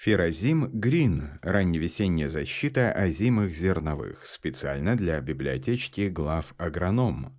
Феразим Грин, ранневесенняя защита озимых зерновых, специально для библиотечки «Главагроном».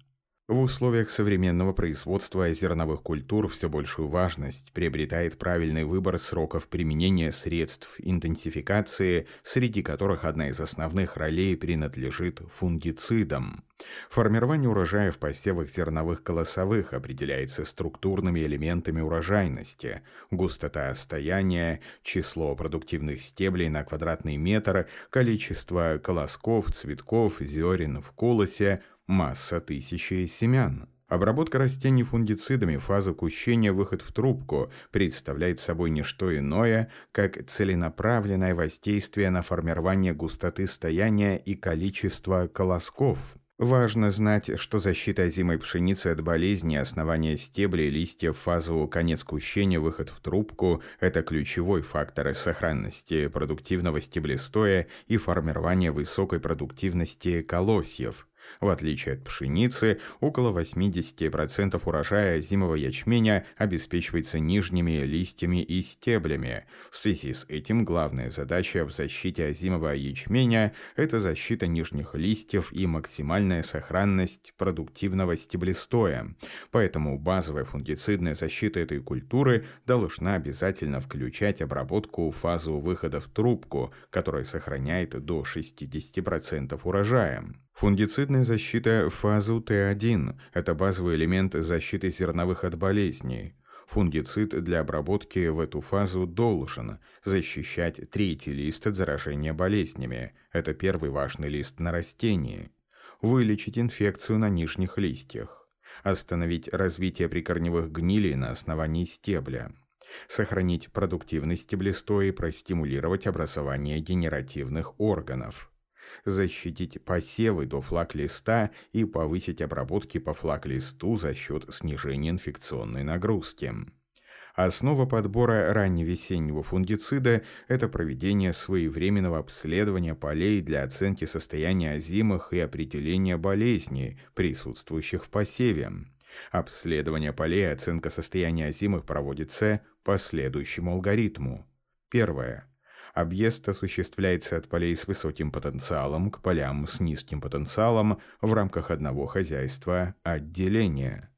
В условиях современного производства зерновых культур все большую важность приобретает правильный выбор сроков применения средств интенсификации, среди которых одна из основных ролей принадлежит фунгицидам. Формирование урожая в посевах зерновых колосовых определяется структурными элементами урожайности: густота стояния, число продуктивных стеблей на квадратный метр, количество колосков, цветков, зерен в колосе, масса тысячи семян. Обработка растений фунгицидами, фаза кущения, выход в трубку представляет собой не что иное, как целенаправленное воздействие на формирование густоты стояния и количества колосков. Важно знать, что защита озимой пшеницы от болезни, основания стеблей, листьев, фазу, конец кущения, выход в трубку – это ключевой фактор сохранности продуктивного стеблестоя и формирования высокой продуктивности колосьев. В отличие от пшеницы, около 80% урожая озимого ячменя обеспечивается нижними листьями и стеблями. В связи с этим главная задача в защите озимого ячменя – это защита нижних листьев и максимальная сохранность продуктивного стеблестоя. Поэтому базовая фунгицидная защита этой культуры должна обязательно включать обработку фазу выхода в трубку, которая сохраняет до 60% урожая. Фунгицидная защита фазу Т1 – это базовый элемент защиты зерновых от болезней. Фунгицид для обработки в эту фазу должен защищать третий лист от заражения болезнями – это первый важный лист на растении, вылечить инфекцию на нижних листьях, остановить развитие прикорневых гнилей на основании стебля, сохранить продуктивность стеблестоя и простимулировать образование генеративных органов, защитить посевы до флаг-листа и повысить обработки по флаг-листу за счет снижения инфекционной нагрузки. Основа подбора ранневесеннего фунгицида – это проведение своевременного обследования полей для оценки состояния озимых и определения болезней, присутствующих в посеве. Обследование полей и оценка состояния озимых проводится по следующему алгоритму. Первое. Объезд осуществляется от полей с высоким потенциалом к полям с низким потенциалом в рамках одного хозяйства отделения.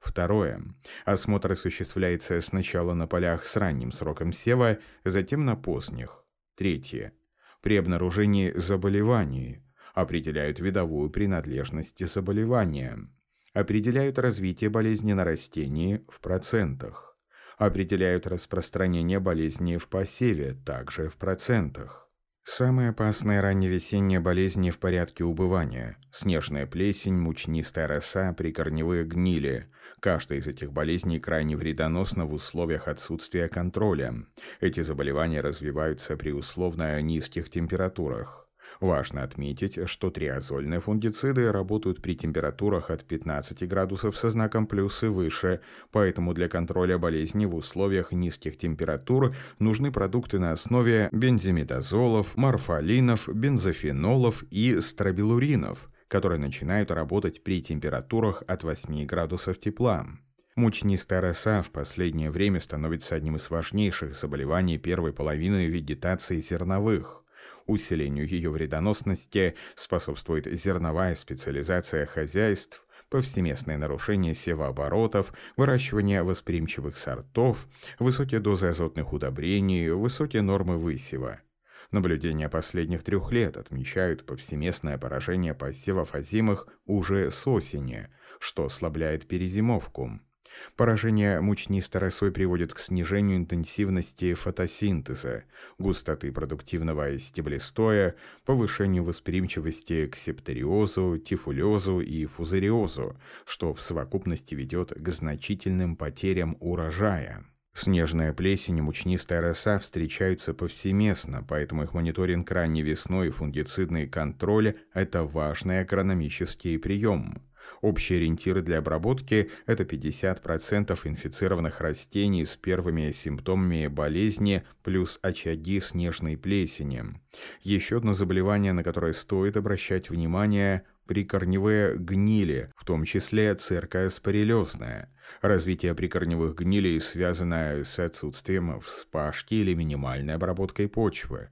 Второе. Осмотр осуществляется сначала на полях с ранним сроком сева, затем на поздних. Третье. При обнаружении заболеваний определяют видовую принадлежность заболевания, определяют развитие болезни на растении в процентах. Определяют распространение болезни в посеве, также в процентах. Самые опасные ранневесенние болезни в порядке убывания – снежная плесень, мучнистая роса, прикорневые гнили. Каждая из этих болезней крайне вредоносна в условиях отсутствия контроля. Эти заболевания развиваются при условно низких температурах. Важно отметить, что триазольные фунгициды работают при температурах от 15 градусов со знаком плюс и выше, поэтому для контроля болезни в условиях низких температур нужны продукты на основе бензимидазолов, морфолинов, бензофенолов и стробилуринов, которые начинают работать при температурах от 8 градусов тепла. Мучнистая роса в последнее время становится одним из важнейших заболеваний первой половины вегетации зерновых. Усилению ее вредоносности способствует зерновая специализация хозяйств, повсеместное нарушение севооборотов, выращивание восприимчивых сортов, высокие дозы азотных удобрений, высокие нормы высева. Наблюдения последних 3 лет отмечают повсеместное поражение посевов озимых уже с осени, что ослабляет перезимовку. Поражение мучнистой росой приводит к снижению интенсивности фотосинтеза, густоты продуктивного стеблестоя, повышению восприимчивости к септориозу, тифулезу и фузариозу, что в совокупности ведет к значительным потерям урожая. Снежная плесень и мучнистая роса встречаются повсеместно, поэтому их мониторинг ранней весной и фунгицидный контроль – это важный агрономический прием. Общие ориентиры для обработки – это 50% инфицированных растений с первыми симптомами болезни плюс очаги снежной плесени. Еще одно заболевание, на которое стоит обращать внимание – прикорневые гнили, в том числе циркоспорелезная. Развитие прикорневых гнилей связано с отсутствием вспашки или минимальной обработкой почвы,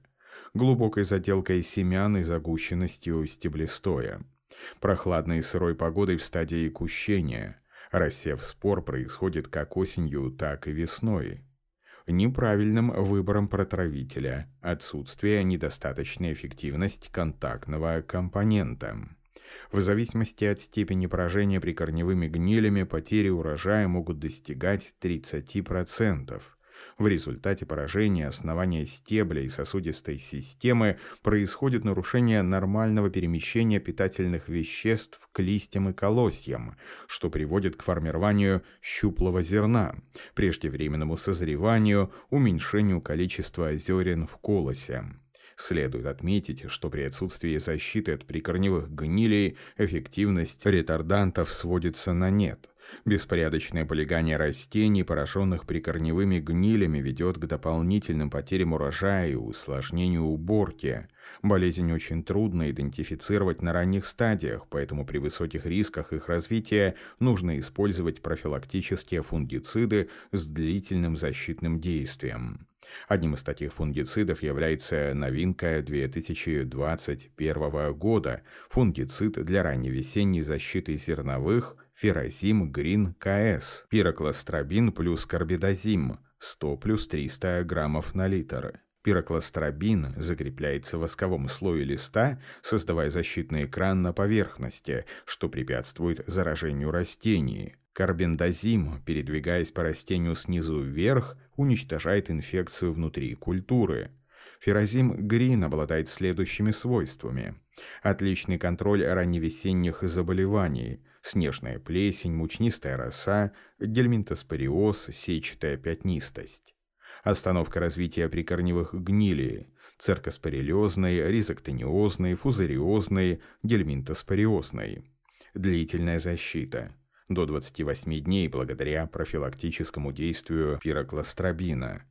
глубокой заделкой семян и загущенностью стеблестоя, прохладной и сырой погодой в стадии кущения. Рассев спор происходит как осенью, так и весной. Неправильным выбором протравителя, отсутствие недостаточной эффективности контактного компонента. В зависимости от степени поражения прикорневыми гнилями потери урожая могут достигать 30%. В результате поражения основания стебля и сосудистой системы происходит нарушение нормального перемещения питательных веществ к листьям и колосьям, что приводит к формированию щуплого зерна, преждевременному созреванию, уменьшению количества зерен в колосе. Следует отметить, что при отсутствии защиты от прикорневых гнилей эффективность ретардантов сводится на нет. Беспорядочное полегание растений, пораженных прикорневыми гнилями, ведет к дополнительным потерям урожая и усложнению уборки. Болезнь очень трудно идентифицировать на ранних стадиях, поэтому при высоких рисках их развития нужно использовать профилактические фунгициды с длительным защитным действием. Одним из таких фунгицидов является новинка 2021 года – фунгицид для ранневесенней защиты зерновых Феразим Грин КС, пироклостробин плюс карбидазим, 100 плюс 300 граммов на литр. Пироклостробин закрепляется в восковом слое листа, создавая защитный экран на поверхности, что препятствует заражению растений. Карбендазим, передвигаясь по растению снизу вверх, уничтожает инфекцию внутри культуры. Феразим Грин обладает следующими свойствами. Отличный контроль ранневесенних заболеваний. Снежная плесень, мучнистая роса, гельминтоспориоз, сетчатая пятнистость. Остановка развития прикорневых гнилей, циркоспорелезной, ризоктониозной, фузариозной, гельминтоспориозной. Длительная защита. До 28 дней благодаря профилактическому действию пироклостробина.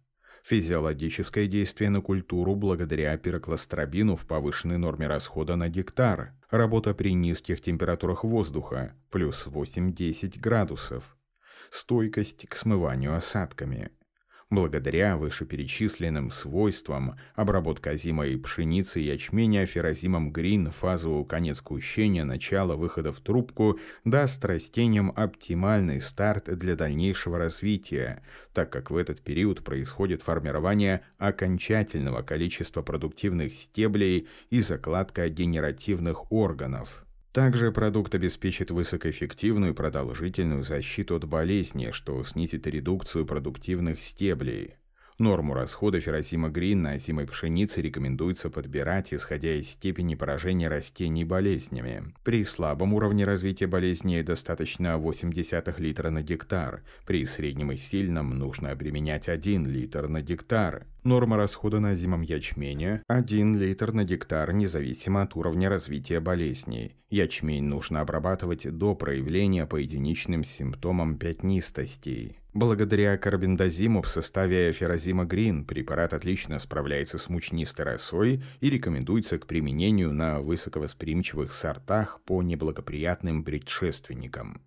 Физиологическое действие на культуру благодаря пироклостробину в повышенной норме расхода на гектар. Работа при низких температурах воздуха – плюс 8-10 градусов. Стойкость к смыванию осадками. Благодаря вышеперечисленным свойствам обработка озимой пшеницы и ячменя феразимом Грин в фазу конец кущения, начало выхода в трубку даст растениям оптимальный старт для дальнейшего развития, так как в этот период происходит формирование окончательного количества продуктивных стеблей и закладка генеративных органов. Также продукт обеспечит высокоэффективную и продолжительную защиту от болезни, что снизит редукцию продуктивных стеблей. Норму расхода феразима Грин на озимой пшенице рекомендуется подбирать, исходя из степени поражения растений болезнями. При слабом уровне развития болезни достаточно 0,8 литра на гектар, при среднем и сильном нужно применять 1 литр на гектар. Норма расхода на озимом ячмене – 1 литр на гектар, независимо от уровня развития болезней. Ячмень нужно обрабатывать до проявления по единичным симптомам пятнистостей. Благодаря карбендазиму в составе феразима Грин препарат отлично справляется с мучнистой росой и рекомендуется к применению на высоковосприимчивых сортах по неблагоприятным предшественникам.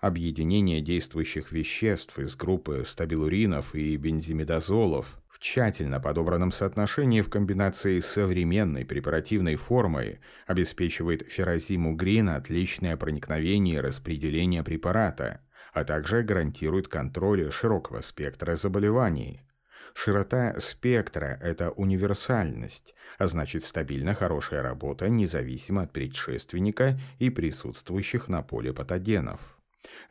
Объединение действующих веществ из группы стабилуринов и бензимидазолов в тщательно подобранном соотношении в комбинации с современной препаративной формой обеспечивает феразиму Грин отличное проникновение и распределение препарата, а также гарантирует контроль широкого спектра заболеваний. Широта спектра – это универсальность, а значит стабильно хорошая работа независимо от предшественника и присутствующих на поле патогенов.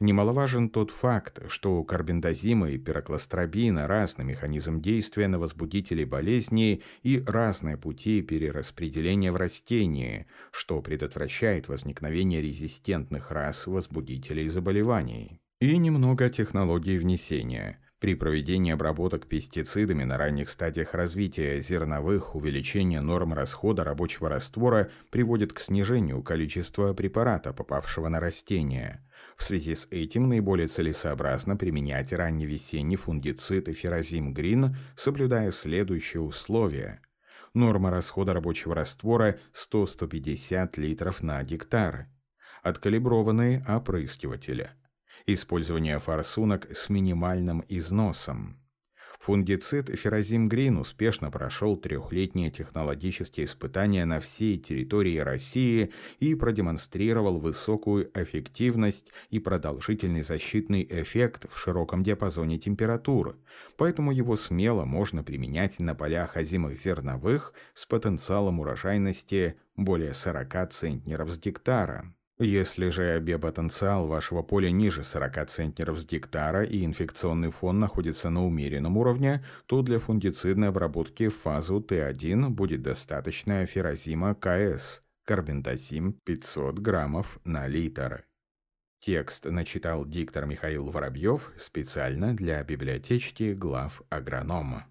Немаловажен тот факт, что карбендазимы и пироклостробина – разный механизм действия на возбудители болезней и разные пути перераспределения в растении, что предотвращает возникновение резистентных рас возбудителей заболеваний. И немного технологий внесения. При проведении обработок пестицидами на ранних стадиях развития зерновых увеличение норм расхода рабочего раствора приводит к снижению количества препарата, попавшего на растение. В связи с этим наиболее целесообразно применять ранневесенний фунгицид феразим Грин, соблюдая следующие условия. норма расхода рабочего раствора 100-150 литров на гектар, откалиброванные опрыскиватели, использование форсунок с минимальным износом. Фунгицид «Феразим Грин» успешно прошел трехлетние технологические испытания на всей территории России и продемонстрировал высокую эффективность и продолжительный защитный эффект в широком диапазоне температур, поэтому его смело можно применять на полях озимых зерновых с потенциалом урожайности более 40 центнеров с гектара. Если же биопотенциал вашего поля ниже 40 центнеров с гектара и инфекционный фон находится на умеренном уровне, то для фунгицидной обработки в фазу Т1 будет достаточно феразима КС, карбендазим 500 граммов на литр. Текст начитал диктор Михаил Воробьев специально для библиотечки «Главагроном».